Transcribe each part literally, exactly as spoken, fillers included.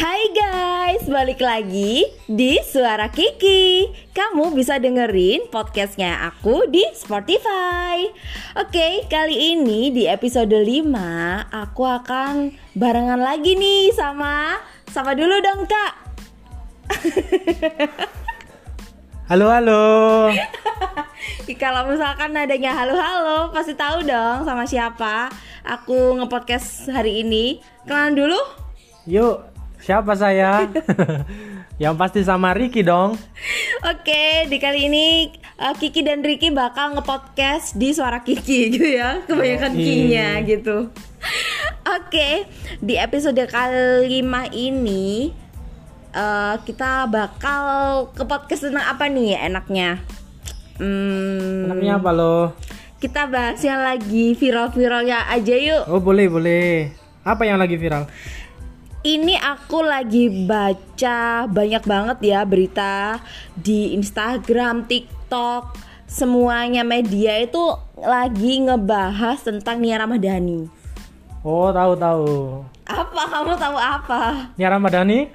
Hai guys, balik lagi di Suara Kiki. Kamu bisa dengerin podcastnya aku di Spotify. Oke, kali ini di episode lima aku akan barengan lagi nih sama Sama dulu dong kak. Halo-halo. Kalau misalkan nadanya halo-halo, pasti tahu dong sama siapa aku nge-podcast hari ini. Kenalan dulu. Yuk, siapa saya? Yang pasti sama Ricky dong. Oke, di kali ini uh, Kiki dan Ricky bakal nge-podcast di Suara Kiki gitu ya. Kebanyakan kinya gitu. Oke, di episode kelima ini uh, kita bakal nge-podcast tentang apa nih enaknya? Hmm, enaknya apa lo? Kita bahas yang lagi viral-viralnya aja yuk. Oh boleh, boleh. Apa yang lagi viral? Ini aku lagi baca banyak banget ya berita di Instagram, TikTok. Semuanya media itu lagi ngebahas tentang Nia Ramadhani. Oh tahu-tahu. Apa? Kamu tahu apa? Nia Ramadhani?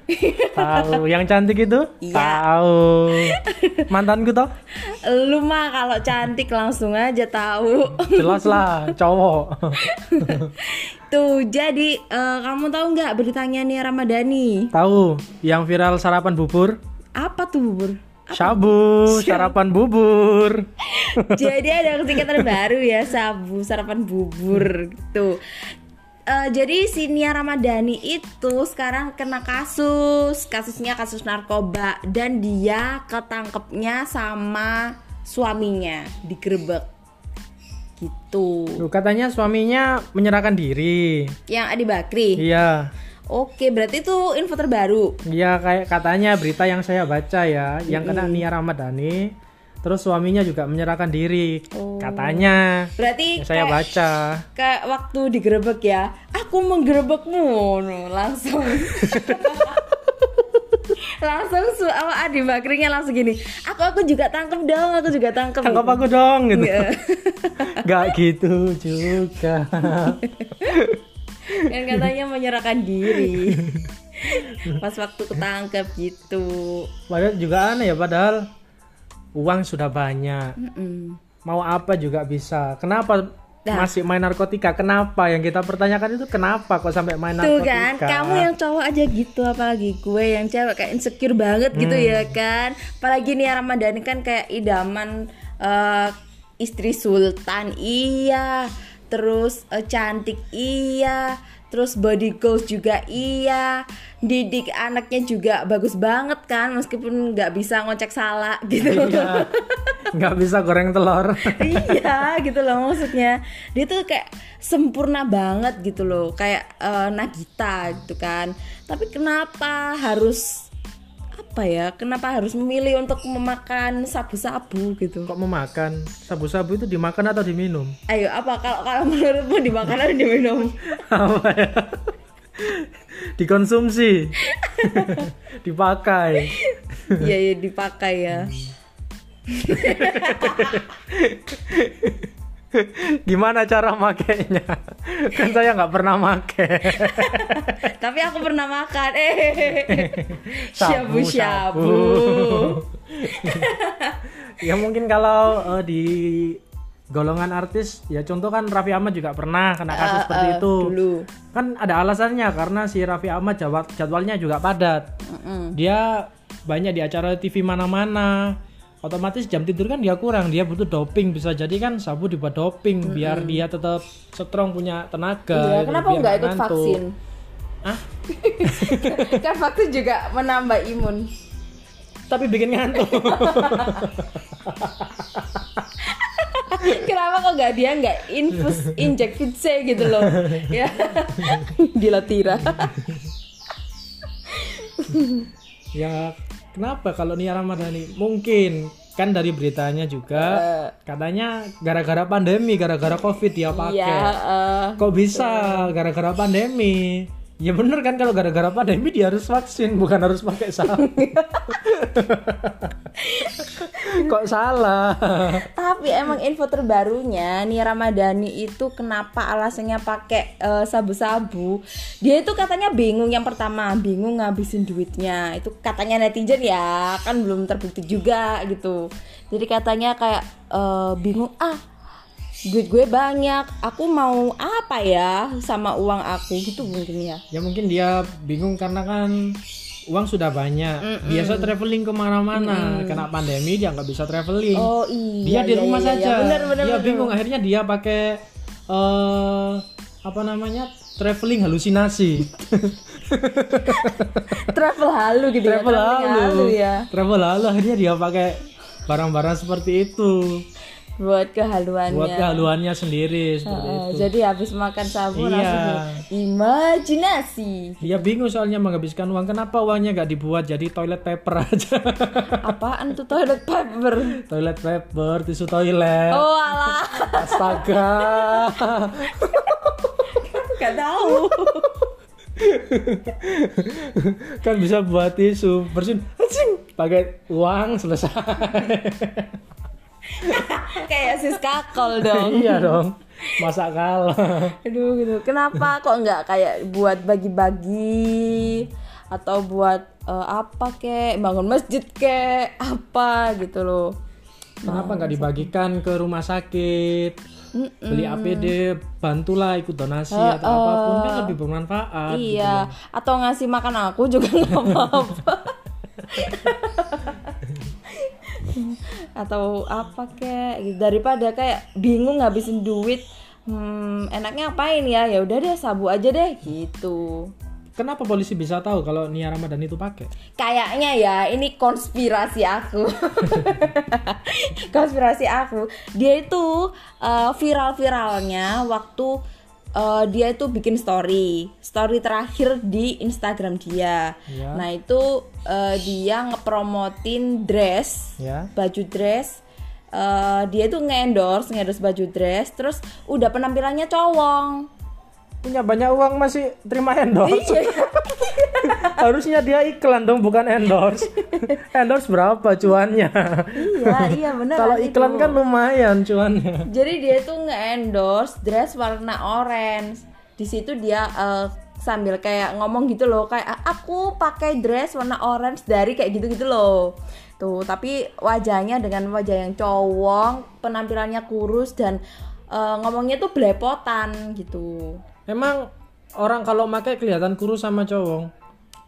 Tahu. Yang cantik itu? Iya. Tahu. Mantanku toh? Lu mah kalau cantik langsung aja tahu. Jelas lah, cowok. Tuh, jadi uh, kamu tahu enggak beritanya Nia Ramadhani? Tahu. Yang viral sarapan bubur? Apa tuh bubur? Apa? Sabu, sarapan bubur. Jadi ada kesingkatan baru ya, sabu, sarapan bubur gitu. Uh, jadi si Nia Ramadhani itu sekarang kena kasus, kasusnya kasus narkoba, dan dia ketangkepnya sama suaminya digerebek gitu. Loh, katanya suaminya menyerahkan diri. Yang Adi Bakri. Iya. Oke, berarti itu info terbaru. Iya, kayak katanya berita yang saya baca ya, mm-hmm. yang kena Nia Ramadhani. Terus suaminya juga menyerahkan diri, oh. katanya. Berarti saya kayak, baca kayak waktu digerebek ya, aku menggerebekmu, langsung langsung su- awal Adi Bakrinya langsung gini, aku aku juga tangkep dong, aku juga tangkep. Tangkep aku dong gitu. Gak gitu juga. Kan katanya menyerahkan diri. Pas waktu ketangkep gitu. Padahal juga aneh ya, padahal. Uang sudah banyak, mm-mm. mau apa juga bisa. Kenapa nah. masih main narkotika? Kenapa? Yang kita pertanyakan itu kenapa kok sampai main tuh narkotika? Kan, kamu yang cowok aja gitu, apalagi gue yang cewek kayak insecure banget hmm. gitu ya kan. Apalagi Nia Ramadhani kan kayak idaman uh, istri sultan, iya. Terus uh, cantik, iya. Terus body goals juga iya, didik anaknya juga bagus banget kan, meskipun nggak bisa ngocek salah gitu, nggak iya, bisa goreng telur. Iya gitu loh, maksudnya dia tuh kayak sempurna banget gitu loh, kayak uh, Nagita gitu kan. Tapi kenapa harus apa ya? Kenapa harus memilih untuk memakan sabu-sabu gitu? Kok memakan sabu-sabu itu dimakan atau diminum? Ayo apa kalau kalau menurutmu dimakan atau diminum? Apa ya? Dikonsumsi, dipakai. Iya ya dipakai ya. Gimana cara makainya? Kan saya nggak pernah make. Tapi aku pernah makan. Eh, syabu-syabu. Ya mungkin kalau uh, di golongan artis, ya contoh kan Raffi Ahmad juga pernah kena kasus uh, seperti uh, itu. Dulu. Kan ada alasannya karena si Raffi Ahmad jadwalnya juga padat. Uh-uh. Dia banyak di acara T V mana-mana. Otomatis jam tidur kan dia kurang, dia butuh doping, bisa jadi kan sabu dibuat doping mm-hmm. biar dia tetap strong, punya tenaga. Iya, kenapa nggak ikut nantuk. Vaksin? Hah? Kan vaksin juga menambah imun. Tapi bikin ngantuk. Kenapa kok nggak dia nggak infus injek vitse gitu loh? Ya, dilatira. Ya. Kenapa kalau Nia Ramadhani? Mungkin kan dari beritanya juga uh, katanya gara-gara pandemi, gara-gara Covid dia pakai. Iya, uh, Kok bisa uh, gara-gara pandemi? Ya bener kan, kalau gara-gara pandemi dia harus vaksin, bukan harus pakai sarung. Kok salah? Tapi emang info terbarunya Nia Ramadhani itu kenapa alasannya pakai uh, sabu-sabu. Dia itu katanya bingung, yang pertama bingung ngabisin duitnya. Itu katanya netizen ya, kan belum terbukti juga gitu. Jadi katanya kayak uh, bingung, ah duit gue banyak, aku mau apa ya sama uang aku gitu mungkin ya. Ya mungkin dia bingung karena kan uang sudah banyak. Mm-mm. Biasa traveling kemana-mana. Mm-mm. Kena pandemi dia nggak bisa traveling. Oh iya. Dia iya, di rumah iya, saja. Iya, bener, bener, dia bener, bingung bener. Akhirnya dia pakai uh, apa namanya traveling halusinasi. Travel halu gitu. Travel ya. Travel halu. halu ya. Travel halu. Akhirnya dia pakai barang-barang seperti itu. Buat kehaluannya. Buat kehaluannya sendiri seperti uh, itu. Jadi habis makan sabu iya. langsung imajinasi. Dia bingung soalnya menghabiskan uang. Kenapa uangnya gak dibuat jadi toilet paper aja? Apaan tuh toilet paper? Toilet paper, tisu toilet. Oh alah. Astaga. Gak tahu. Kan bisa buat tisu bersin. Pakai uang selesai. Kayak sis kakol dong. Iya dong. Masa kalah. Aduh gitu. Kenapa kok enggak kayak buat bagi-bagi atau buat uh, apa kek, bangun masjid kek, apa gitu loh. Kenapa enggak dibagikan ke rumah sakit? Mm-mm. Beli A P D, bantulah ikut donasi uh, atau uh, apapun kan lebih bermanfaat. Iya, gitu. Atau ngasih makan aku juga enggak apa-apa. Atau apa kayak daripada kayak bingung ngabisin duit, hmm, enaknya apain ya, ya udah deh sabu aja deh gitu. Kenapa polisi bisa tahu kalau Nia Ramadhani itu pakai? Kayaknya ya ini konspirasi aku. Konspirasi aku, dia itu uh, viral-viralnya waktu Uh, dia itu bikin story, story terakhir di Instagram dia. Yeah. Nah itu uh, dia ngepromotin dress, yeah. baju dress. Uh, dia itu nge-endorse, nge-endorse baju dress. Terus udah penampilannya cowong. Punya banyak uang masih terima endorse. Harusnya dia iklan dong, bukan endorse. Endorse berapa cuannya? Iya, iya benar. Kalau iklan itu kan lumayan cuannya. Jadi dia tuh nge-endorse dress warna orange. Di situ dia uh, sambil kayak ngomong gitu loh, kayak aku pakai dress warna orange dari kayak gitu-gitu loh. Tuh, tapi wajahnya dengan wajah yang cowong, penampilannya kurus dan uh, ngomongnya tuh belepotan gitu. Emang orang kalau pakai kelihatan kurus sama cowong.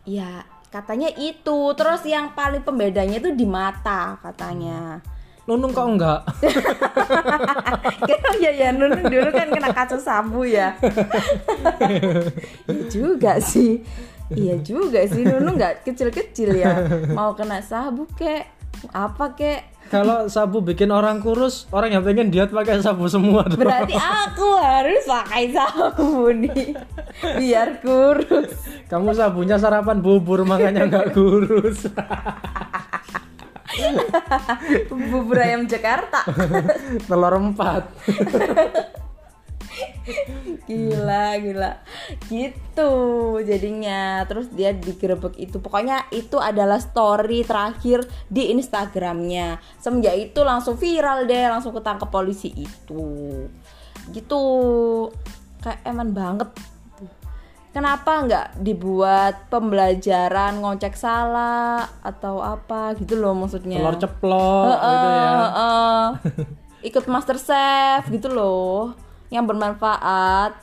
Ya katanya itu. Terus yang paling pembedanya itu di mata katanya. Nunung kok enggak? Kenapa ya ya Nunung dulu kan kena kasus sabu ya. Iya juga sih. Iya juga sih Nunung enggak kecil-kecil ya. Mau kena sabu kek, apa kek. Kalau sabu bikin orang kurus, orang yang pengen diet pakai sabu semua dong. Berarti aku harus pakai sabu nih, biar kurus. Kamu sabunya sarapan bubur, makanya nggak kurus. Bubur ayam Jakarta. Telur empat. Gila, gila. Gitu jadinya. Terus dia digerebek itu. Pokoknya itu adalah story terakhir di Instagramnya. Semenjak itu langsung viral deh, langsung ketangkep polisi itu. Gitu. Kayak eman banget. Kenapa enggak dibuat pembelajaran ngocek salah atau apa gitu loh maksudnya. Telur ceplok uh-uh, gitu ya. Uh-uh. Ikut MasterChef gitu loh. Yang bermanfaat.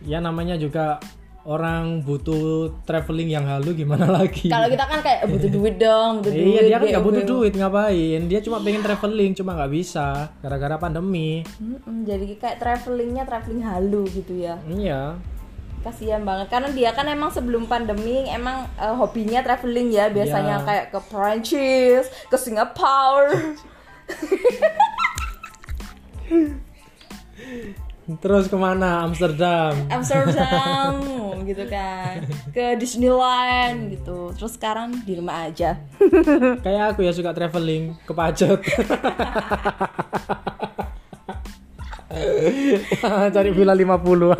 Ya namanya juga orang butuh traveling yang halu gimana lagi. Kalau kita kan kayak butuh duit dong, butuh duit. Iya dia kan nggak butuh duit ngapain? Dia cuma pengen traveling, cuma nggak bisa gara-gara pandemi. Mm-mm, jadi kayak travelingnya traveling halu gitu ya. Iya. Kasian banget karena dia kan emang sebelum pandemi emang uh, hobinya traveling ya biasanya ya. Kayak ke Perancis, ke Singapura. Terus kemana? Amsterdam Amsterdam gitu kan. Ke Disneyland gitu. Terus sekarang di rumah aja. Kayak aku ya suka traveling. Ke Pacet. Cari villa lima puluh.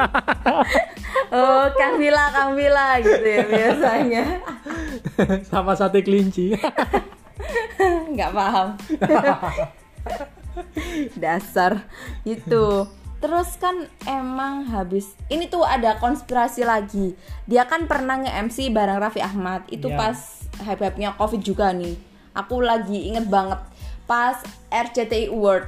Oh kan Kamila, Kamila gitu ya biasanya. Sama sate kelinci. Nggak paham. Dasar itu. Terus kan emang habis ini tuh ada konspirasi lagi. Dia kan pernah nge-M C bareng Raffi Ahmad. Itu yeah. pas hype-hypenya Covid juga nih. Aku lagi inget banget pas R C T I World.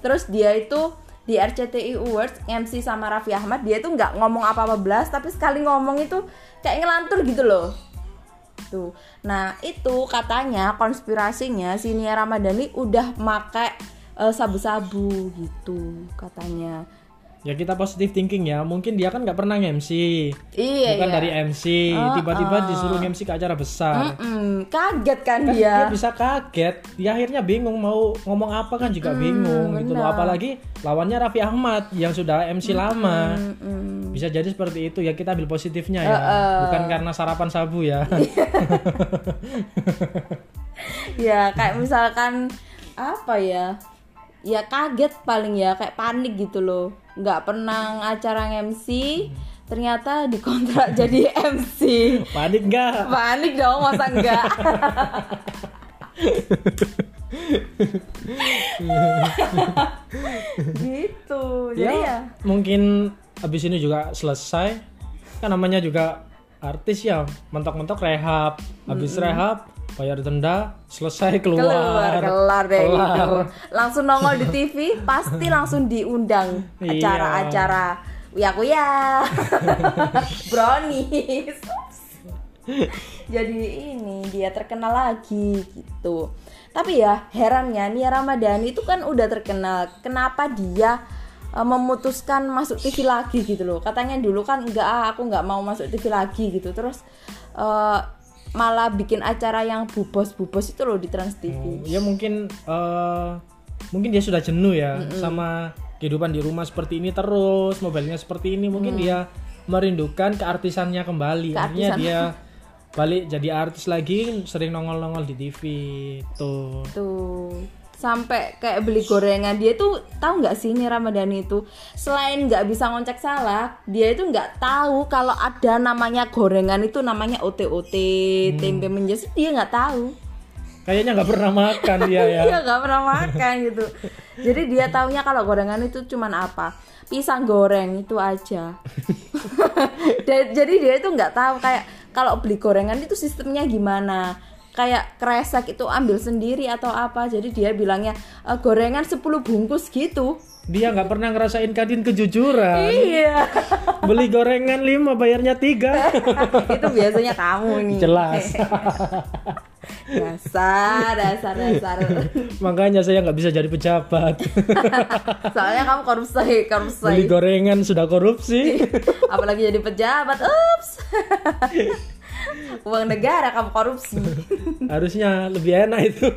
Terus dia itu di R C T I Awards M C sama Raffi Ahmad, dia tuh nggak ngomong apa-apa belas, tapi sekali ngomong itu kayak ngelantur gitu loh. Tuh. Nah itu katanya konspirasinya si Nia Ramadhani udah make uh, sabu-sabu gitu katanya. Ya kita positive thinking ya, mungkin dia kan nggak pernah M C, iya, bukan iya. dari M C, uh, tiba-tiba uh. disuruh M C ke acara besar. Mm-mm. Kaget kan, kan dia? Dia bisa kaget, dia akhirnya bingung mau ngomong apa kan juga mm, bingung bener. Gitu loh. Apalagi lawannya Raffi Ahmad yang sudah M C mm, lama mm, mm. Bisa jadi seperti itu ya, kita ambil positifnya ya uh, uh. Bukan karena sarapan sabu ya. Ya kayak misalkan apa ya, ya kaget paling ya, kayak panik gitu loh. Gak pernah acara M C ternyata dikontrak jadi M C. Panik gak? Panik dong, masa enggak? Gitu. Jadi ya, ya mungkin abis ini juga selesai. Kan namanya juga artis ya, mentok-mentok rehab. Habis mm-hmm. rehab, bayar denda, selesai keluar. Keluar, kelar deh kelar. Gitu. Langsung nongol di T V, pasti langsung diundang acara-acara uya-kuya. Brownies. Jadi ini dia terkenal lagi gitu. Tapi ya herannya Nia Ramadhani itu kan udah terkenal. Kenapa dia memutuskan masuk T V lagi gitu loh. Katanya dulu kan enggak, ah, aku enggak mau masuk T V lagi gitu. Terus uh, malah bikin acara yang bubos-bubos itu loh di Trans T V. Oh, ya mungkin uh, mungkin dia sudah jenuh ya mm-mm. sama kehidupan di rumah seperti ini terus, mobilnya seperti ini. Mungkin mm. dia merindukan keartisannya kembali. Keartisan. Akhirnya dia balik jadi artis lagi, sering nongol-nongol di T V. Tuh. Tuh. Sampai kayak beli gorengan. Dia tuh tahu nggak sih Nia Ramadhani itu selain nggak bisa ngoncek salah, dia itu nggak tahu kalau ada namanya gorengan itu namanya O T O T hmm. tempe menjes, dia nggak tahu. Kayaknya nggak pernah makan dia ya. Iya nggak pernah makan gitu. Jadi dia taunya kalau gorengan itu cuman apa, pisang goreng itu aja. Jadi dia itu nggak tahu kayak kalau beli gorengan itu sistemnya gimana. Kayak kresek itu ambil sendiri atau apa. Jadi dia bilangnya e, gorengan sepuluh bungkus gitu. Dia gak pernah ngerasain kadin kejujuran. Iya. Beli gorengan lima bayarnya tiga. Itu biasanya kamu nih. Jelas. Dasar, dasar, dasar. Makanya saya gak bisa jadi pejabat. Soalnya kamu korupsi, korupsi. Beli gorengan sudah korupsi. Apalagi jadi pejabat. Ups. Uang negara kamu korupsi. Harusnya lebih enak itu.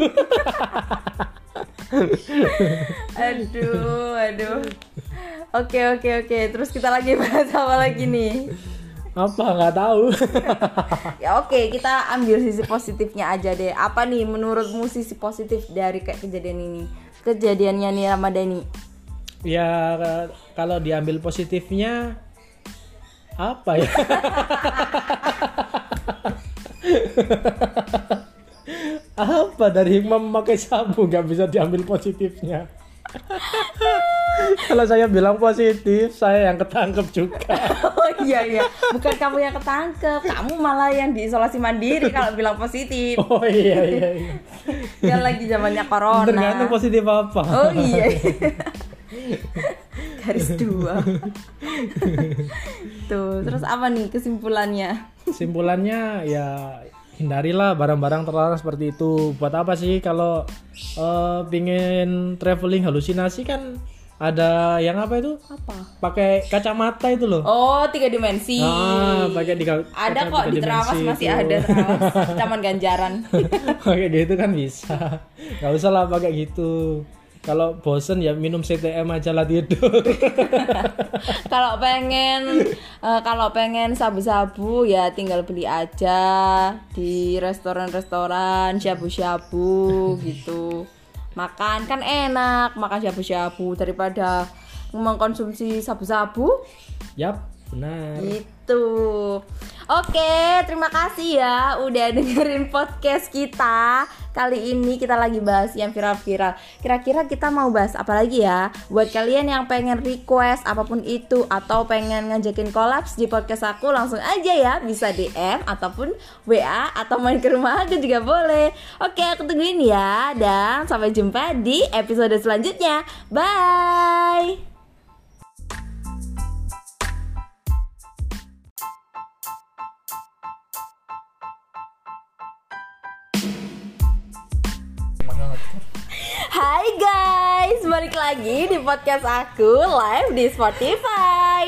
Aduh, aduh. Oke, oke, oke. Terus kita lagi bahas apa lagi nih? Apa? Gak tahu. Ya oke, okay, kita ambil sisi positifnya aja deh. Apa nih menurutmu sisi positif dari kayak kejadian ini? Kejadiannya Nia Ramadhani. Ya kalau diambil positifnya apa ya? Apa dari hikmah memakai sabu nggak bisa diambil positifnya? Kalau saya bilang positif, saya yang ketangkep juga. Oh iya iya, bukan kamu yang ketangkep, kamu malah yang diisolasi mandiri kalau bilang positif. Oh iya iya. iya. Kan lagi zamannya corona. Tergantung positif apa. Oh iya. iya. Garis dua. Tuh, terus apa nih kesimpulannya? Kesimpulannya ya hindarilah barang-barang terlarang seperti itu. Buat apa sih kalau uh, pingin traveling halusinasi kan ada yang apa itu? Apa? Pakai kacamata itu loh. Oh, tiga dimensi. Ah, pakai di ka- ada kok di Terawas masih itu. Ada Terawas, Taman Ganjaran. Pakai gitu kan bisa. Enggak usah lah pakai gitu. Kalau bosen ya minum C T M aja lah tidur. Kalau pengen uh, kalau pengen sabu-sabu ya tinggal beli aja di restoran-restoran syabu-syabu gitu. Makan kan enak, makan syabu-syabu daripada mengkonsumsi sabu-sabu. Yap. Benar. Gitu. Oke, terima kasih ya udah dengerin podcast kita. Kali ini kita lagi bahas yang viral-viral. Kira-kira kita mau bahas apa lagi ya? Buat kalian yang pengen request apapun itu atau pengen ngajakin kolaps di podcast aku, langsung aja ya. Bisa D M ataupun W A atau main ke rumah aku juga boleh. Oke, aku tungguin ya. Dan sampai jumpa di episode selanjutnya. Bye. Hai guys, balik lagi di podcast aku live di Spotify.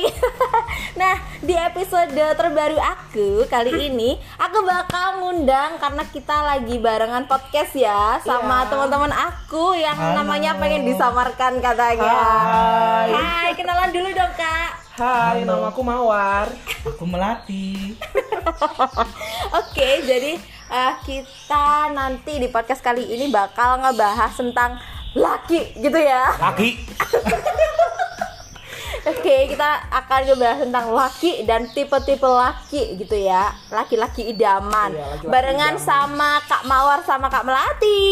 Nah, di episode terbaru aku kali ini aku bakal ngundang karena kita lagi barengan podcast ya sama yeah. teman-teman aku yang Halo. Namanya pengen disamarkan katanya. Hai. Hai, kenalan dulu dong Kak. Hai, Halo. Nama aku Mawar. Aku Melati. Oke, okay, jadi uh, kita nanti di podcast kali ini bakal ngebahas tentang laki gitu ya. Laki. Oke, okay, kita akan ngebahas tentang laki dan tipe-tipe laki gitu ya. Laki-laki idaman. Iya, laki-laki barengan idaman. Sama Kak Mawar sama Kak Melati.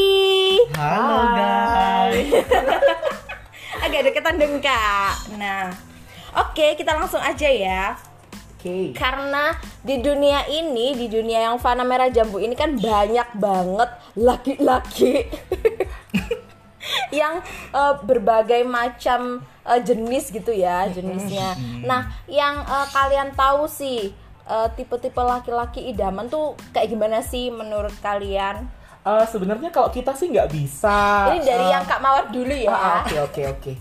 Halo guys. Agak deketan dong Kak. Nah, oke, kita langsung aja ya. Oke. Karena di dunia ini, di dunia yang fana merah jambu ini kan banyak banget laki-laki yang uh, berbagai macam uh, jenis gitu ya, jenisnya. Nah, yang uh, kalian tahu sih uh, tipe-tipe laki-laki idaman tuh kayak gimana sih menurut kalian? Uh, sebenarnya kalau kita sih nggak bisa. Ini dari uh, yang Kak Mawar dulu ya. Oke, oke, oke.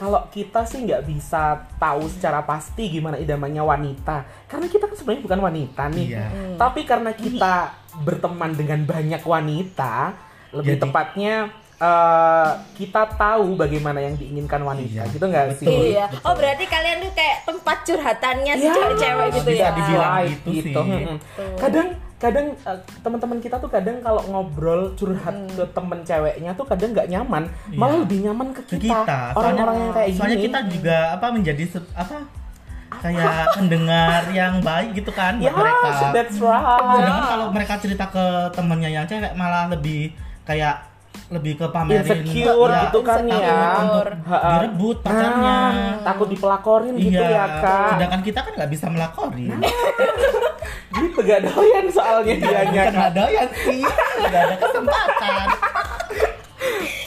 Kalau kita sih nggak bisa tahu secara pasti gimana idamannya wanita, karena kita kan sebenarnya bukan wanita nih. Iya. Hmm. Tapi karena kita berteman dengan banyak wanita, lebih Jadi, tepatnya uh, kita tahu bagaimana yang diinginkan wanita. Iya. Gitu nggak sih? Iya. Oh berarti kalian tuh kayak tempat curhatannya si cewek-cewek ya, gitu ya? Bisa dibilang gitu, gitu sih. Hmm. Kadang. kadang uh, teman-teman kita tuh kadang kalau ngobrol curhat hmm. ke temen ceweknya tuh kadang nggak nyaman, yeah. malah lebih nyaman ke kita, kita. Orang-orang yang kayak soalnya gini. Kita juga apa menjadi apa kayak pendengar yang baik gitu kan buat yeah, mereka. That's right. Jadi kalau mereka cerita ke temennya yang cewek malah lebih kayak lebih ke pamerin insecure ya, gitu kan ya, untuk direbut pacarnya, nah, takut dipelakorin iya, gitu ya Kak. Sedangkan kita kan nggak bisa melakorin. Jadi pegadaian soalnya dia nya pegadaian sih, nggak ada kesempatan.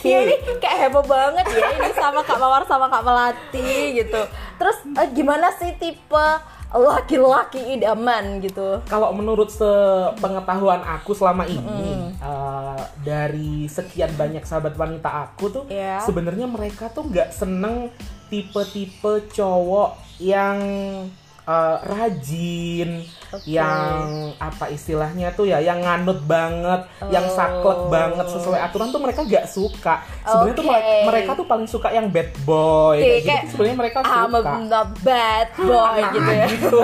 Ya ini kayak heboh banget ya ini sama Kak Mawar sama Kak Melati gitu. Terus eh, gimana sih tipe laki-laki idaman gitu? Kalau menurut sepengetahuan aku selama ini mm. uh, dari sekian banyak sahabat wanita aku tuh yeah. sebenarnya mereka tuh nggak seneng tipe-tipe cowok yang uh, rajin, okay. yang apa istilahnya tuh ya, yang nganut banget, oh. yang saklek banget sesuai aturan tuh mereka nggak suka. Sebenarnya okay. tuh mereka, mereka tuh paling suka yang bad boy. Okay, gitu. Sebenarnya mereka I'm suka. I'm a bad boy nah, gitu ya. Gitu.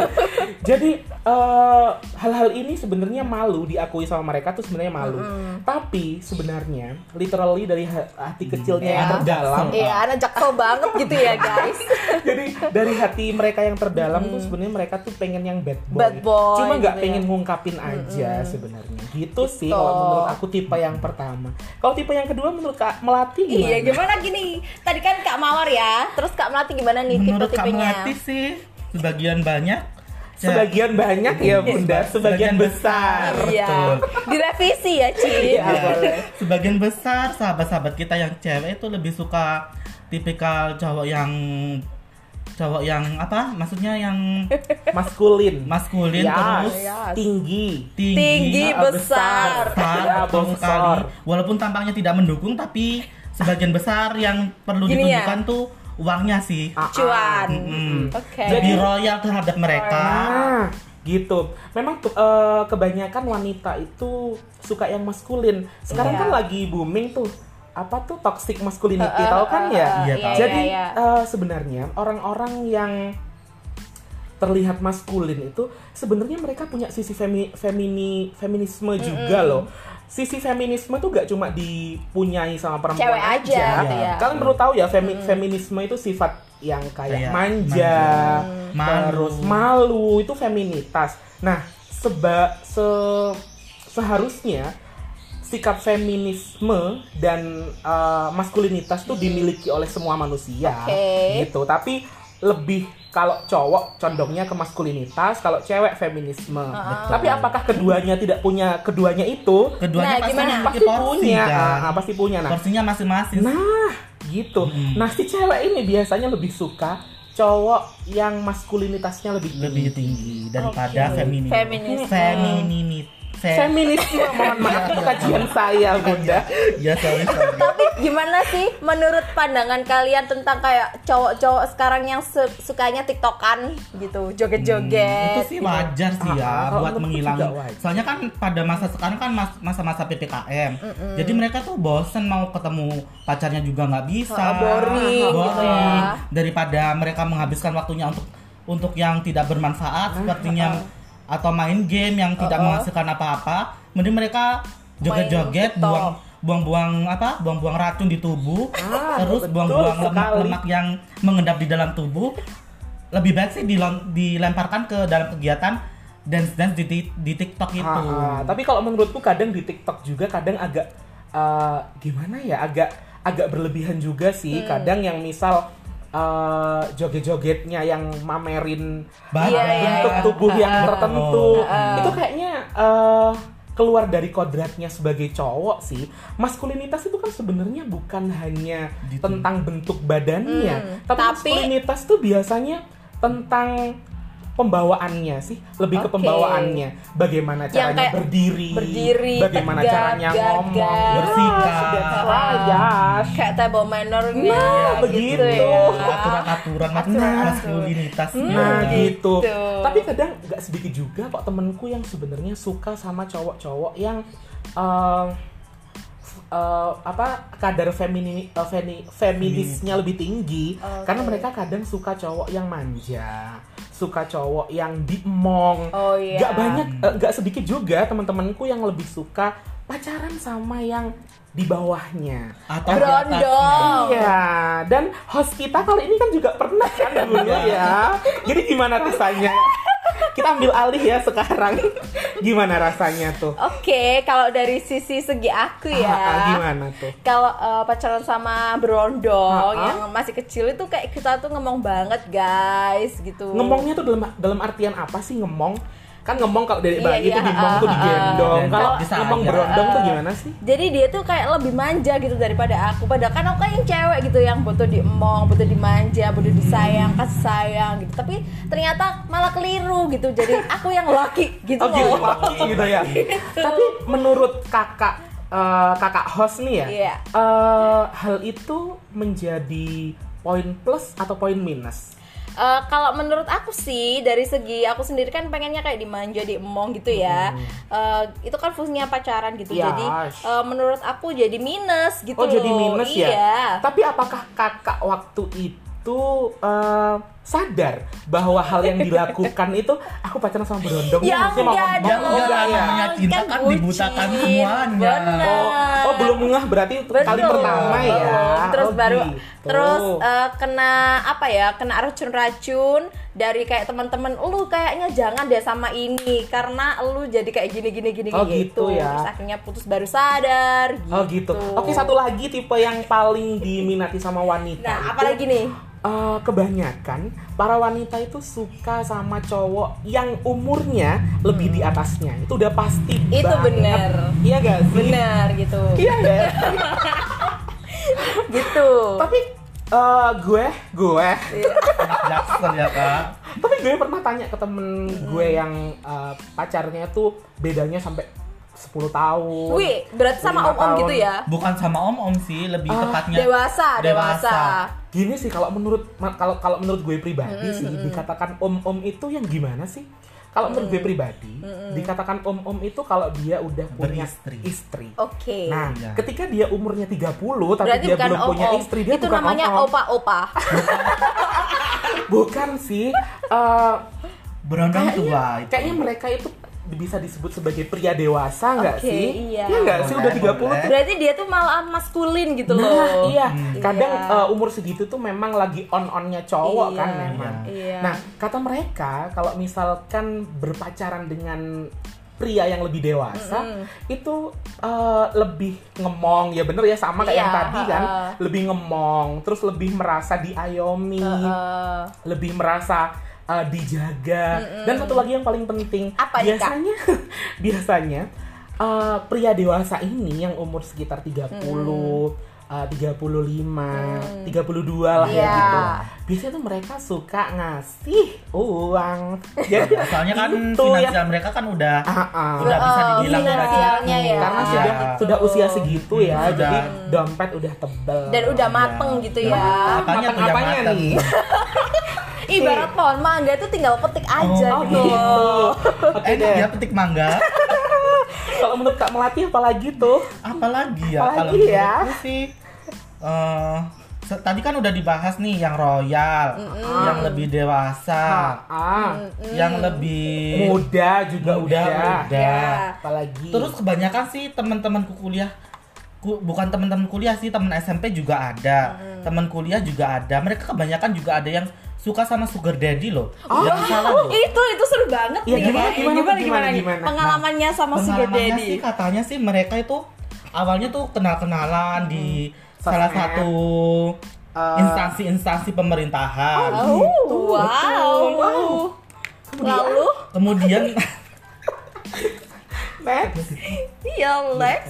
Jadi uh, hal-hal ini sebenarnya malu diakui sama mereka tuh sebenarnya malu. Mm-hmm. Tapi sebenarnya literally dari hati kecilnya mm-hmm. yang terdalam. Iya, anak jaksel banget gitu ya guys. Jadi dari hati mereka yang terdalam mm-hmm. tuh sebenarnya mereka tuh pengen yang bad boy, bad boy cuma nggak gitu pengen ya. Ngungkapin aja mm-hmm. sebenarnya gitu, gitu sih kalau menurut aku tipe yang pertama. Kalau tipe yang kedua menurut Kak Melati gimana? Iya gimana gini, tadi kan Kak Mawar ya, terus Kak Melati gimana nih menurut tipe-tipenya? Menurut Kak Melati sih sebagian banyak ya. Sebagian banyak ya bunda, sebagian, sebagian besar, besar. Iya. Direvisi ya Ci ya, ya. Sebagian besar sahabat-sahabat kita yang cewek itu lebih suka tipikal cowok yang cowok yang apa maksudnya yang maskulin maskulin yes, terus yes. tinggi tinggi, tinggi besar besar sekali walaupun tampangnya tidak mendukung tapi sebagian besar yang perlu gini ditunjukkan ya? Tuh uangnya sih cuan mm-hmm. okay. Jadi royal terhadap mereka nah, gitu memang uh, kebanyakan wanita itu suka yang maskulin sekarang yeah. kan lagi booming tuh apa tuh toxic masculinity uh, tahu kan uh, uh, ya iya, tahu. Jadi iya, iya. Uh, sebenarnya orang-orang yang terlihat maskulin itu sebenarnya mereka punya sisi femi, femini, feminisme juga mm-hmm. loh sisi feminisme tuh gak cuma dipunyai sama perempuan cewek aja. aja. Ya. Kalian perlu tahu ya, femi- hmm. feminisme itu sifat yang kayak, kayak manja, manja. Hmm. terus malu. malu, itu feminitas. Nah, seba se seharusnya sikap feminisme dan uh, maskulinitas tuh dimiliki oleh semua manusia, okay. gitu. Tapi lebih kalau cowok condongnya ke maskulinitas, kalau cewek feminisme. Uh-huh. Tapi apakah keduanya tidak punya keduanya itu? Keduanya nah, pasti, gimana? pasti punya, kan? ah, pasti punya. Nah, porsinya masing-masing. Nah, gitu. Hmm. Nah, si cewek ini biasanya lebih suka cowok yang maskulinitasnya lebih tinggi, lebih tinggi daripada okay. feminisme. Feminisme. Feminisme. Feminisme, mohon maaf itu kajian saya, Bunda. Ya, sorry, sorry. Tapi gimana sih menurut pandangan kalian tentang kayak cowok-cowok sekarang yang se- sukanya TikTokan gitu, joget-joget? Hmm, itu sih wajar sih ya, ah, buat menghilang. Soalnya kan pada masa sekarang kan mas- masa-masa P P K M, mm-mm. jadi mereka tuh bosen mau ketemu pacarnya juga nggak bisa, oh, boring, boring. Gitu ya. Daripada mereka menghabiskan waktunya untuk untuk yang tidak bermanfaat, sepertinya. Uh-uh. Atau main game yang tidak uh-oh. menghasilkan apa-apa, mending mereka joget-joget, buang, buang-buang apa, buang-buang racun di tubuh, ah, terus betul, buang-buang sekali. lemak-lemak yang mengendap di dalam tubuh. Lebih baik sih dilemparkan ke dalam kegiatan dance-dance di, di TikTok itu. Ah, ah. Tapi kalau menurutku kadang di TikTok juga kadang agak uh, gimana ya, agak agak berlebihan juga sih. Hmm. Kadang yang misal Uh, joget-jogetnya yang mamerin bentuk yeah, yeah. tubuh yang uh, tertentu uh, uh. itu kayaknya uh, keluar dari kodratnya sebagai cowok sih. Maskulinitas itu kan sebenarnya bukan hanya gitu. tentang bentuk badannya, hmm, tapi, tapi maskulinitas tuh biasanya tentang pembawaannya sih, lebih okay. ke pembawaannya. Bagaimana caranya berdiri, berdiri, bagaimana tegak, caranya gagal, ngomong, bersikap, yes, kayak table manner-nya nah, begitu ya. Aturan-aturan maskulinitas. Nah, nah gitu. gitu. Tapi kadang enggak sedikit juga kok temenku yang sebenarnya suka sama cowok-cowok yang uh, Uh, apa kadar femini, uh, femi, feminisnya lebih tinggi, okay. karena mereka kadang suka cowok yang manja, suka cowok yang diemong, oh, yeah. gak banyak, uh, gak sedikit juga teman-temanku yang lebih suka pacaran sama yang di bawahnya atau berondong. Iya, dan host kita kali ini kan juga pernah kan dulu ya, jadi gimana rasanya? Kita ambil alih ya sekarang. Gimana rasanya tuh? Oke, okay, kalau dari sisi segi aku ya. Ah, ah, gimana tuh? Kalau uh, pacaran sama berondong ah, ah. yang masih kecil itu kayak kita tuh ngomong banget guys gitu. Ngomongnya tuh dalam dalam artian apa sih ngomong? Kan ngomong kalau dari bayi itu ngomong tuh digendong. Kalau ngomong berondong tuh gimana sih? Jadi dia tuh kayak lebih manja gitu daripada aku. Padahal kan aku yang cewek gitu yang butuh diemong, butuh dimanja, butuh disayang, kasih sayang gitu. Tapi ternyata malah keliru gitu. Jadi aku yang laki gitu. Oh gitu, laki gitu ya. Tapi menurut kakak uh, kakak host nih ya, yeah. uh, hal itu menjadi poin plus atau poin minus? Uh, kalau menurut aku sih dari segi aku sendiri kan pengennya kayak dimanja, diemong gitu ya. Hmm. Uh, itu kan fungsinya pacaran gitu. Yes. Jadi uh, menurut aku jadi minus gitu. Oh, jadi minus iya. ya. Tapi apakah kakak waktu itu uh, sadar bahwa hal yang dilakukan itu aku pacaran sama berondong ya, maksudnya mau enggak ya cinta kan, kan dibutakan semuanya. Oh, oh belum ngeh berarti betul. Kali pertama oh, ya. Terus oh, baru gitu. terus uh, kena apa ya? Kena racun-racun dari kayak teman-teman lu kayaknya jangan deh sama ini karena lu jadi kayak gini-gini gini oh, gitu. gitu ya. Terus akhirnya putus baru sadar gitu. Oh gitu. Oke, satu lagi tipe yang paling diminati sama wanita. Nah, apalagi nih? Uh, kebanyakan para wanita itu suka sama cowok yang umurnya lebih hmm. di atasnya. Itu udah pasti itu banget. Bener. Iya gak sih? Bener gitu. Iya gak? Gitu. Tapi uh, gue gue Jackson ya kak. Tapi gue pernah tanya ke temen gue yang uh, pacarnya tuh bedanya sampai sepuluh tahun. Wih, berarti sama om-om tahun. Gitu ya? Bukan sama om-om sih, lebih uh, tepatnya dewasa, dewasa. Gini sih kalau menurut kalau kalau menurut gue pribadi mm, sih mm. dikatakan om-om itu yang gimana sih? Kalau mm. menurut gue pribadi, mm, mm. dikatakan om-om itu kalau dia udah punya beristri. istri. Oke. Okay. Nah, ya. Ketika dia umurnya tiga puluh tapi berarti dia belum om-om. Punya istri, dia itu bukan namanya om-om. Opa-opa. Bukan sih. Uh, Berondong tua. Kayaknya mereka itu bisa disebut sebagai pria dewasa nggak okay, sih? Iya nggak iya sih udah tiga puluh tuh. Berarti dia tuh malah maskulin gitu nah, loh. Nah iya, kadang iya. Uh, umur segitu tuh memang lagi on-onnya cowok iya, kan memang. Iya. Nah kata mereka kalau misalkan berpacaran dengan pria yang lebih dewasa mm-hmm. itu uh, lebih ngemong ya bener ya sama kayak yeah, yang tadi kan uh, lebih ngemong terus lebih merasa diayomi uh, lebih merasa uh, dijaga mm-hmm. dan satu lagi yang paling penting apa biasanya nih, biasanya uh, pria dewasa ini yang umur sekitar tiga puluh mm-hmm. Uh, tiga puluh lima, hmm. tiga puluh dua lah yeah. ya gitu. Biasanya tuh mereka suka ngasih uang. Jadi soalnya kan finansial ya. Mereka kan udah uh-uh. udah uh, bisa dibilang udah finansialnya ya. Karena yeah. sudah sudah usia segitu ya. Sudah. Jadi dompet udah tebal dan udah mateng ya. Gitu ya. Apanya mateng apanya mateng. Nih? Ibarat pohon mangga itu tinggal petik aja oh, gitu. Oke okay, deh. Dia petik mangga. Kalau menurut Kak Melati apalagi tuh? Apalagi ya? Apalagi ya? Kalau sih, uh, tadi kan udah dibahas nih yang royal, mm-hmm. yang lebih dewasa, mm-hmm. yang lebih muda juga muda, udah. Muda. Ya. Apalagi. Terus kebanyakan sih teman-temanku kuliah, ku, bukan teman-teman kuliah sih, teman S M P juga ada, mm. teman kuliah juga ada. Mereka kebanyakan juga ada yang suka sama sugar daddy loh. Oh, salah loh. Itu itu seru banget ya, nih. Gimana gimana, gimana, gimana, gimana, gimana. Pengalamannya sama pengalamannya sugar daddy. Sih katanya sih mereka itu awalnya tuh kenal-kenalan hmm. di Sosmed. Salah satu uh, instansi-instansi pemerintahan. Oh, gitu. Wow. Betul. Wow. Kemudian, lalu kemudian Max. Iya, Lex.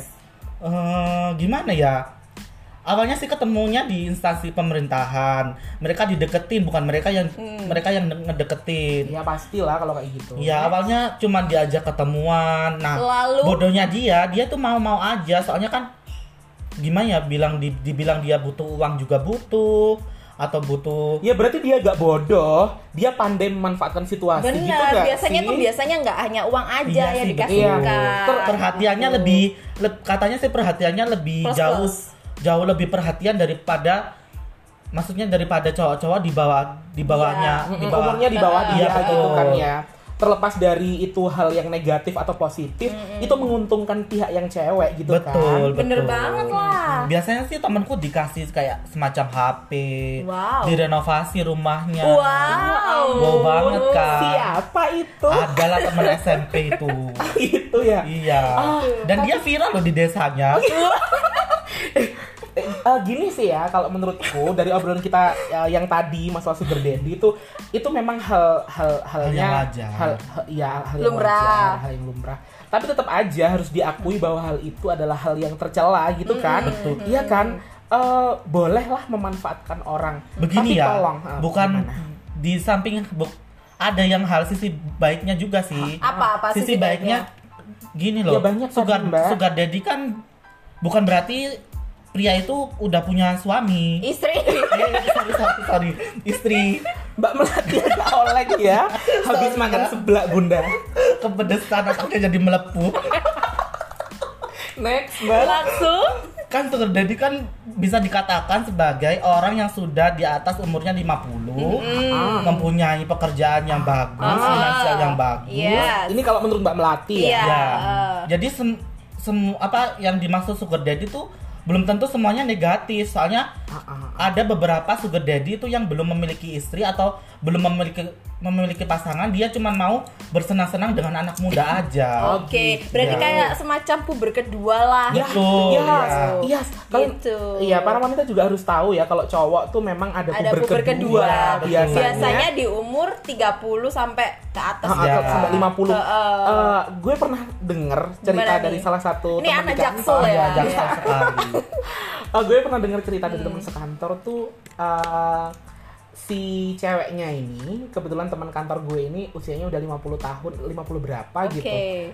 Uh, gimana ya? Awalnya sih ketemunya di instansi pemerintahan. Mereka dideketin, bukan mereka yang hmm. mereka yang ngedeketin. Ya pastilah kalau kayak gitu. Ya awalnya cuma diajak ketemuan. Nah, lalu bodohnya dia, dia tuh mau-mau aja. Soalnya kan gimana ya bilang dibilang dia butuh uang juga butuh atau butuh. Ya berarti dia gak bodoh, dia pandai memanfaatkan situasi. Bener, gitu enggak? Biasanya sih? Tuh biasanya enggak hanya uang aja iya yang dikasihkan. Iya. Perhatiannya uh. lebih le- katanya sih perhatiannya lebih plus, jauh. Plus. Jauh lebih perhatian daripada maksudnya daripada cowok-cowok di bawah di bawahnya, ya, di bawah, umurnya di bawah dia kayak gitu kan ya. Terlepas dari itu hal yang negatif atau positif, mm-hmm. itu menguntungkan pihak yang cewek gitu betul, kan. Betul, bener banget lah. Biasanya sih temanku dikasih kayak semacam H P, wow. direnovasi rumahnya. Wow. Wow banget kan. Siapa itu? Adalah teman S M P itu. Itu ya. Iya. Oh, dan dia viral loh di desanya. Uh, gini sih ya kalau menurutku dari obrolan kita uh, yang tadi masalah sugar daddy itu itu memang hal hal halnya hal, hal ya hal yang wajar, hal yang lumrah tapi tetap aja harus diakui bahwa hal itu adalah hal yang tercela gitu kan betul mm-hmm. iya kan uh, bolehlah memanfaatkan orang begini tapi ya tolong, uh, bukan gimana? Di samping bu- ada yang hal sisi baiknya juga sih apa apa sisi, sisi baiknya? Baiknya gini loh ya, banyak sugar kan, sugar daddy kan bukan berarti pria itu udah punya suami. Istri. Eh, sorry, sorry, sorry. Istri. Mbak Melati agak oleng ya. Habis sorry, makan ya. Seblak bunda. Kepedesan otaknya jadi melepuh. Next, Mbak. Langsung. Kan sugar daddy kan bisa dikatakan sebagai orang yang sudah di atas umurnya lima puluh mm. mempunyai pekerjaan yang bagus, ah. finansial yang bagus. Yes. Ini kalau menurut Mbak Melati yeah. ya. ya. Uh. Jadi sem- sem- apa yang dimaksud sugar daddy tuh belum tentu semuanya negatif, soalnya ah, ah, ah. ada beberapa sugar daddy itu yang belum memiliki istri atau belum memiliki memiliki pasangan, dia cuma mau bersenang-senang dengan anak muda aja. Oke, okay. gitu. Berarti kayak semacam puber kedua lah. Betul. Iya, iya. Iya, para wanita juga harus tahu ya kalau cowok tuh memang ada, ada puber, puber kedua. kedua. Biasanya, Biasanya di umur tiga puluh sampai ke atas. Ah, ya. Sampai lima puluh. Uh, uh, gue pernah dengar cerita dari nih? salah satu teman di kantor. Ini anak jaksel ya. uh, gue pernah dengar cerita dari hmm. teman sekantor tuh. Uh, Si ceweknya ini, kebetulan teman kantor gue ini usianya udah lima puluh tahun, lima puluh berapa okay. gitu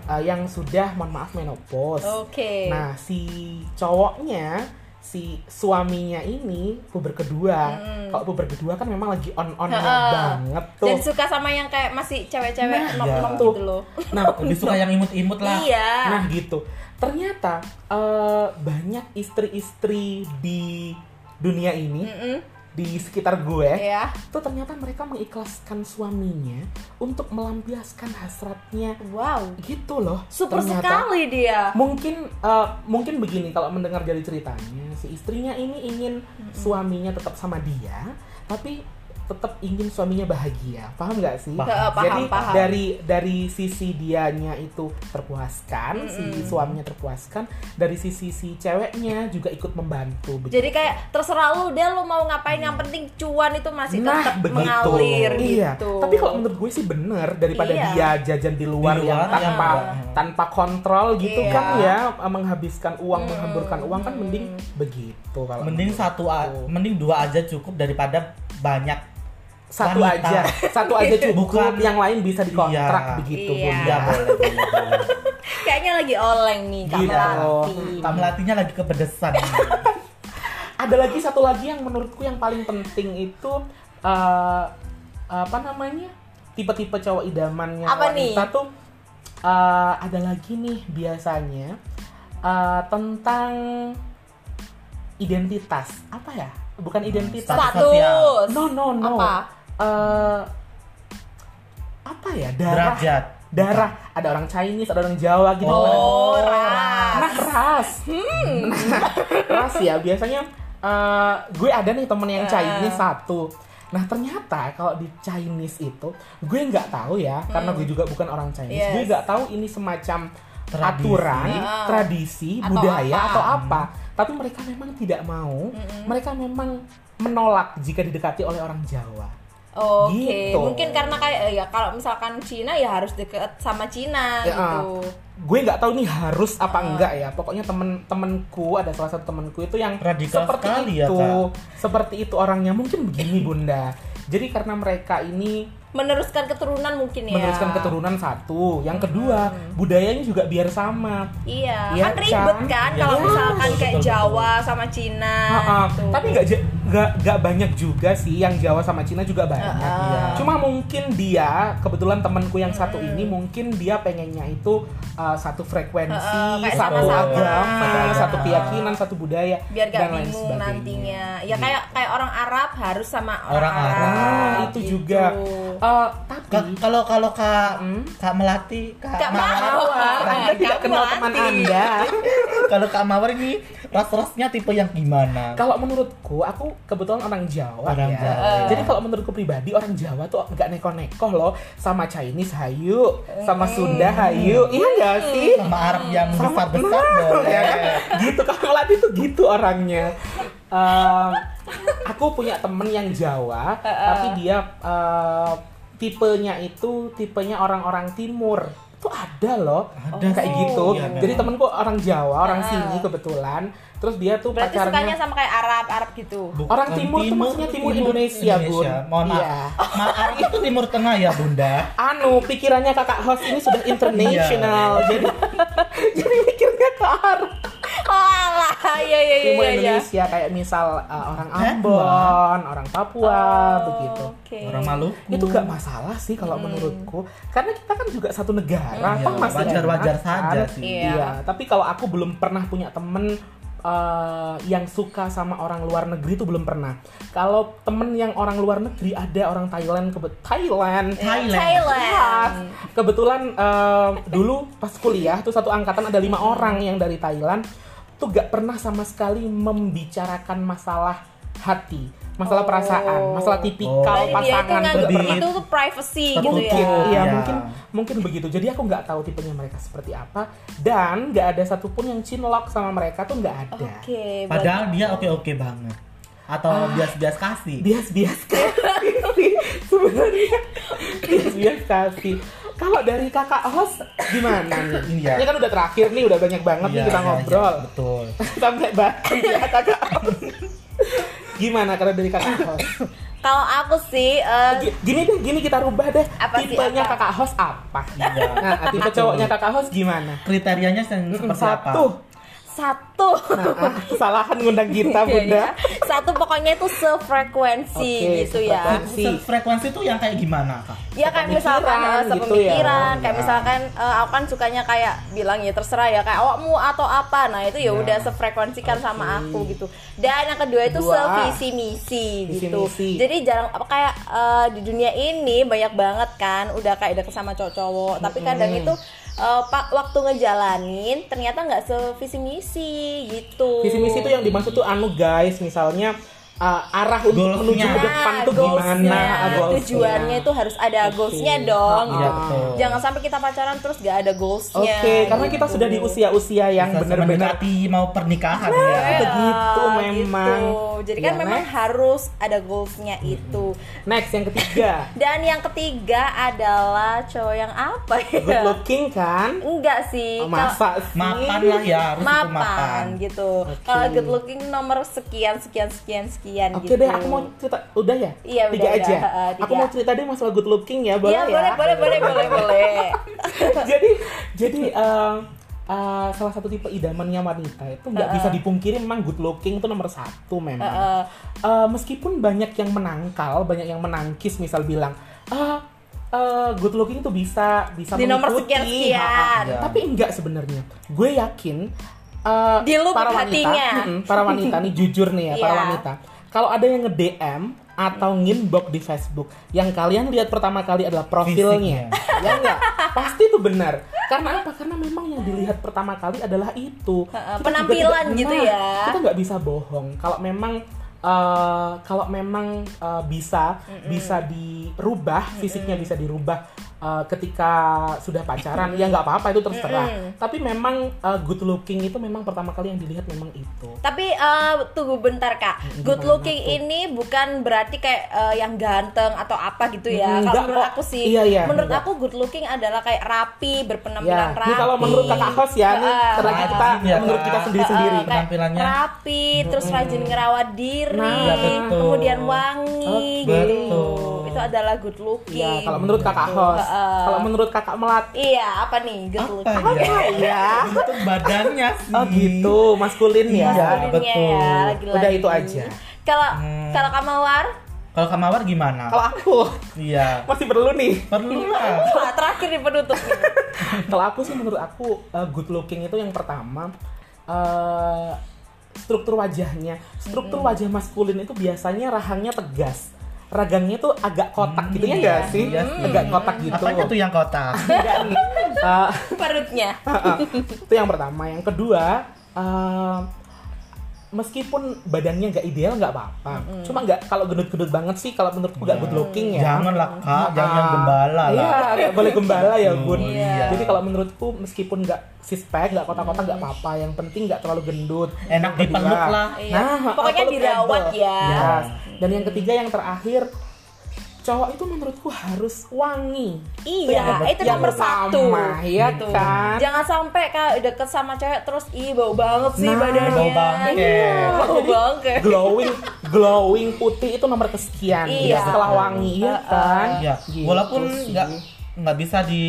uh, yang sudah, mohon maaf, menopause okay. Nah, si cowoknya, si suaminya ini puber kedua hmm. Kalau puber kedua kan memang lagi on-onnya uh, banget tuh. Dan suka sama yang kayak masih cewek-cewek nom-nom nah, gitu loh. Nah, lebih suka yang imut-imut lah iya. Nah, gitu. Ternyata uh, banyak istri-istri di dunia ini mm-mm. di sekitar gue, yeah. Tuh ternyata mereka mengikhlaskan suaminya untuk melampiaskan hasratnya. Wow. Gitu loh. Super ternyata, sekali dia. Mungkin uh, mungkin begini kalau mendengar dari ceritanya, si istrinya ini ingin mm-hmm. suaminya tetap sama dia, tapi tetap ingin suaminya bahagia. Paham nggak sih? Paham. Jadi paham. dari dari sisi dianya itu terpuaskan, mm-hmm. si suaminya terpuaskan, dari sisi si ceweknya juga ikut membantu. Begitu. Jadi kayak terserah lu, dia lu mau ngapain, hmm. yang penting cuan itu masih nah, tetap begitu. mengalir iya. gitu. Tapi kalau menurut gue sih bener daripada iya. dia jajan di luar, di luar yang tanpa iya. tanpa kontrol gitu iya. kan ya, menghabiskan uang, hmm. menghamburkan uang kan mending hmm. begitu. Kalau mending satu, a- mending dua aja cukup daripada banyak. Satu wanita. aja, satu aja cukup, bukan yang lain bisa dikontrak iya, begitu iya. Bunda. Ya, boleh, boleh, boleh. Kayaknya lagi oleng nih Kak Melati. Kak Melatinya lagi kepedesan. Ada lagi satu lagi yang menurutku yang paling penting itu uh, apa namanya? Tipe-tipe cowok idamannya apa wanita nih? Tuh uh, ada lagi nih biasanya uh, tentang identitas. Apa ya? Bukan identitas. Status. No, no, no. Apa? Uh, apa ya? Darah. Derajat. Darah. Ada orang Chinese, ada orang Jawa gitu. Oh, ras. Nah, ras. Hmm. Nah, ras ya. Biasanya uh, gue ada nih temen yang Chinese satu. Nah, ternyata kalau di Chinese itu, gue nggak tahu ya, hmm. karena gue juga bukan orang Chinese. Yes. Gue nggak tahu ini semacam tradisi. Aturan, yeah. tradisi, atau budaya apa? atau apa. Hmm. Tapi mereka memang tidak mau, mm-hmm. mereka memang menolak jika didekati oleh orang Jawa. Oke, okay. gitu. Mungkin karena kayak ya kalau misalkan Cina ya harus deket sama Cina ya, gitu. Uh, gue nggak tahu nih harus apa uh. enggak ya. Pokoknya temen-temenku ada salah satu temenku itu yang radikal seperti sekali, itu, ya, seperti itu orangnya. Mungkin begini Bunda. Jadi karena mereka ini meneruskan keturunan mungkin ya. Meneruskan keturunan satu. Yang kedua, hmm. budayanya juga biar sama. Iya, ya, kan ribet kan ya, kalau misalkan betul, kayak betul, Jawa betul. sama Cina. Uh-uh. Gitu. Tapi enggak enggak enggak banyak juga sih yang Jawa sama Cina juga banyak. Uh-uh. Ya. Cuma mungkin dia, kebetulan temanku yang satu hmm. ini mungkin dia pengennya itu uh, satu frekuensi, uh-uh, satu agama, uh-uh. satu keyakinan, satu budaya biar dan lain sebagainya. Nantinya. Ya gitu. kayak kayak orang Arab harus sama orang, orang Arab. Arab itu gitu. juga. Uh, tapi kalau kalau Kak hmm? Kak Melati, Kak, Kak Mawar, Anda tidak kenal teman Anda. Kalau Kak Mawar ini ras-rasnya tipe yang gimana? Kalau menurutku, aku kebetulan orang Jawa orang ya. Jawa. Uh. Jadi kalau menurutku pribadi orang Jawa tuh enggak neko-neko loh sama Chinese hayu, sama Sunda hayu. Iya enggak sih? Sama Arab yang besar-besar loh. Ya. Gitu Kak Melati tuh gitu orangnya. Uh, aku punya temen yang Jawa, uh, uh. tapi dia uh, tipenya itu tipenya orang-orang timur. Itu ada loh, ada kayak oh. gitu. Iya, jadi temenku orang Jawa, orang uh. sini kebetulan. Terus dia tuh berarti pacarnya sukanya sama kayak Arab, Arab gitu. Bukan orang timur, timur itu maksudnya timur, timur Indonesia, Indonesia, Bun. Mohon maaf. Iya. Maaf itu timur tengah ya, Bunda. Anu, pikirannya Kakak host ini sudah international. jadi jadi mikirnya ke Arab. Oh alah, iya iya iya. Timur iya, Indonesia iya. Kayak misal uh, orang Ambon, eh, orang Papua, oh, begitu. Okay. Orang Maluku. Itu gak masalah sih kalau hmm. menurutku, karena kita kan juga satu negara, hmm. pasti wajar-wajar saja sih. Iya. iya. Tapi kalau aku belum pernah punya temen Uh, yang suka sama orang luar negeri itu belum pernah. Kalau temen yang orang luar negeri ada orang Thailand kebet Thailand Thailand, Thailand. Kebetulan uh, dulu pas kuliah tuh satu angkatan ada lima orang yang dari Thailand tuh gak pernah sama sekali membicarakan masalah hati, masalah oh. perasaan, masalah tipikal oh. pasangan begitu. Itu tuh privacy gitu ya. Mungkin, ya, ya. mungkin, mungkin begitu. Jadi aku nggak tahu tipenya mereka seperti apa dan nggak ada satupun yang cinlok sama mereka tuh nggak ada. Okay, padahal dia oke-oke banget. Atau ah, bias-bias kasih. Bias-bias kasih. Sebenarnya bias-bias kasih. Kalau dari kakak host gimana nih? Iya. Ini kan udah terakhir nih, udah banyak banget iya, nih kita iya, ngobrol. Iya, betul. Sampai banget ya kakak host. Gimana kalau dari kakak host? Kalau aku sih uh, gini deh, gini kita rubah deh. Tipenya sih, kakak host apa? Iya. Nah, tipe cowoknya kakak host gimana? Kriterianya seperti apa? Satu. satu nah, kesalahan ngundang kita bunda. Satu pokoknya itu sefrekuensi okay, gitu ya. Sefrekuensi itu yang kayak gimana kak? Ya kayak misalkan sepemikiran, gitu ya. Kayak misalkan uh, aku kan sukanya kayak bilang ya terserah ya kayak awakmu atau apa. Nah itu ya udah nah, sefrekuensikan okay. sama aku gitu. Dan yang kedua itu sevisi misi gitu. Misi. Jadi jarang apa kayak uh, di dunia ini banyak banget kan udah kayak deket sama cowok-cowok. Tapi kadang hmm. itu Uh, pak waktu ngejalanin ternyata nggak sevisi misi gitu. Visi misi itu yang dimaksud tuh anu guys, misalnya uh, arah untuk menuju ke depan tuh gimana, goals-nya. Tujuannya itu harus ada okay. goalsnya dong. Ah, gitu. Betul. Jangan sampai kita pacaran terus nggak ada goalsnya. Oke, okay, gitu. Karena kita sudah di usia-usia yang benar-benar mau pernikahan nah, ya. Begitu ya, memang. Gitu. Jadi ya, kan next. Memang harus ada goalsnya itu. Next yang ketiga. Dan yang ketiga adalah cowok yang apa ya? Good looking kan? Enggak sih. Oh, masa sih? Mapan lah ya, harus mapan, mapan gitu. Okay. Kalau good looking nomor sekian sekian sekian sekian okay, gitu. Oke deh, aku mau cerita. Udah ya? Iya, tiga udah, aja. Uh, tiga. Aku mau cerita deh masalah good looking ya, boleh ya? Iya, boleh, boleh, boleh, boleh. Jadi jadi um, Uh, salah satu tipe idamannya wanita itu nggak uh, bisa dipungkiri memang good looking itu nomor satu memang uh, uh. Uh, meskipun banyak yang menangkal, banyak yang menangkis misal bilang ah uh, good looking itu bisa bisa di nomor sekian sekian tapi enggak sebenarnya gue yakin uh, di lubuk hatinya mm, para wanita nih jujur nih ya yeah. para wanita kalau ada yang nge-D M atau nginbox di Facebook yang kalian lihat pertama kali adalah profilnya Fisik, ya, ya enggak? Pasti itu benar. Karena apa? Karena memang yang dilihat pertama kali adalah itu kita penampilan gitu ya. Kita nggak bisa bohong. Kalau memang uh, kalau memang uh, bisa Mm-mm. bisa dirubah fisiknya Mm-mm. bisa dirubah uh, ketika sudah pacaran ya nggak apa-apa itu terserah. Mm-mm. Tapi memang uh, good looking itu memang pertama kali yang dilihat memang itu. Tapi uh, tunggu bentar kak, good looking tuh? Ini bukan berarti kayak uh, yang ganteng atau apa gitu ya. Kalau menurut aku sih, iya, iya, menurut enggak. Aku good looking adalah kayak rapi, berpenampilan ya. Rapi. Ini kalau menurut kakak host ya, ini karena uh, kita ya, menurut kita sendiri-sendiri uh, penampilannya rapi, mm-hmm. terus rajin ngerawat diri, nah, kemudian wangi, okay. gitu. Itu adalah good looking. Ya, kalau menurut kakak host, uh, kalau menurut kakak Melati, iya apa nih good looking? Apa ya? Bentuk badannya sih. Oh gitu, maskulin ya. Iya, betul. Ya. Lagi-lagi. Udah itu aja. Kalau hmm. kalau Kak Mawar? Kalau Kak Mawar gimana? Kalau aku? Iya. Masih perlu nih. Perlu lah. Wah, terakhir di penutup. Kalau aku sih menurut aku uh, good looking itu yang pertama uh, struktur wajahnya. Struktur mm-hmm. wajah maskulin itu biasanya rahangnya tegas. Ragangnya tuh agak kotak hmm, gitu ya enggak iya, sih? Iya, iya. Agak kotak gitu. Apanya tuh yang kotak? Enggak nih. Uh, Perutnya. Uh, uh. Itu yang pertama. Yang kedua, uh, meskipun badannya nggak ideal nggak apa-apa, mm. cuma nggak kalau gendut-gendut banget sih kalau menurutku nggak yeah. good looking ya. Jangan lah kak, nah, jangan gembala lah. Iya, boleh gembala ya bun. Yeah. Jadi kalau menurutku meskipun nggak six pack, nggak kotak-kotak nggak apa-apa, yang penting nggak terlalu gendut. Enak dipeluk lah. Nah, pokoknya dirawat ya. Yes. Dan yang ketiga yang terakhir. Cowok itu menurutku harus wangi. Iya, ya, itu nomor satu. Iya gitu. Kan. Jangan sampai kalau deket sama cewek terus ih bau banget sih nah, badannya. Bau banget. Glowing, glowing putih itu nomor kesekian. Iya. Setelah wangi uh, uh, kan. Iya. Gitu walaupun nggak nggak bisa di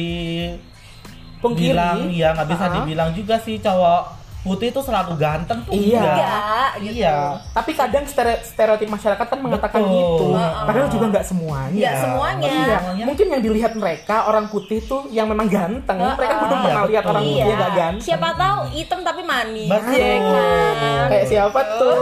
bilang, ya nggak bisa uh-huh. dibilang juga sih cowok putih itu selalu ganteng tuh iya, enggak, gitu. Iya. Tapi kadang stereotip masyarakat kan mengatakan betul. Gitu padahal juga nggak semuanya nggak ya, semuanya iya. Mungkin yang dilihat mereka orang putih tuh yang memang ganteng uh, mereka belum uh, pernah lihat orang iya. putih nggak ganteng siapa tahu hitam tapi manis betul kan? Kayak siapa tuh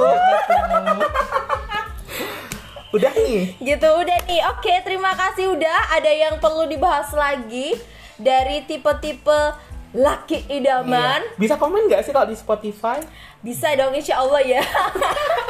udah nih gitu udah nih oke terima kasih udah ada yang perlu dibahas lagi dari tipe-tipe laki idaman iya. Bisa komen gak sih kalau di Spotify? Bisa dong insya Allah ya.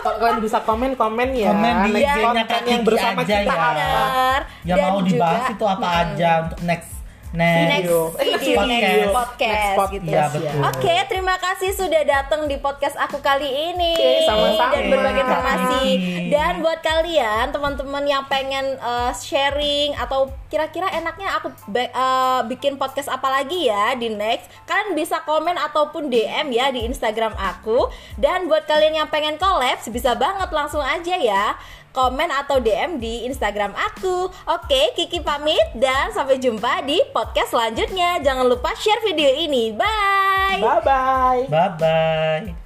Kalau kalian bisa komen-komen ya komen dia konten yang bersama kita ya. Benar. Yang dan mau dibahas juga, itu apa hmm. aja untuk next Next, next video podcast, podcast next gitu. Ya, betul. Oke, terima kasih sudah datang di podcast aku kali ini okay, sama-sama. Dan berbagi informasi. Dan buat kalian teman-teman yang pengen uh, sharing atau kira-kira enaknya aku be- uh, bikin podcast apa lagi ya di next, kalian bisa komen ataupun D M ya di Instagram aku. Dan buat kalian yang pengen collab bisa banget langsung aja ya. Komen atau D M di Instagram aku. Oke, Kiki pamit dan sampai jumpa di podcast selanjutnya. Jangan lupa share video ini. Bye! Bye bye. Bye bye. Bye bye.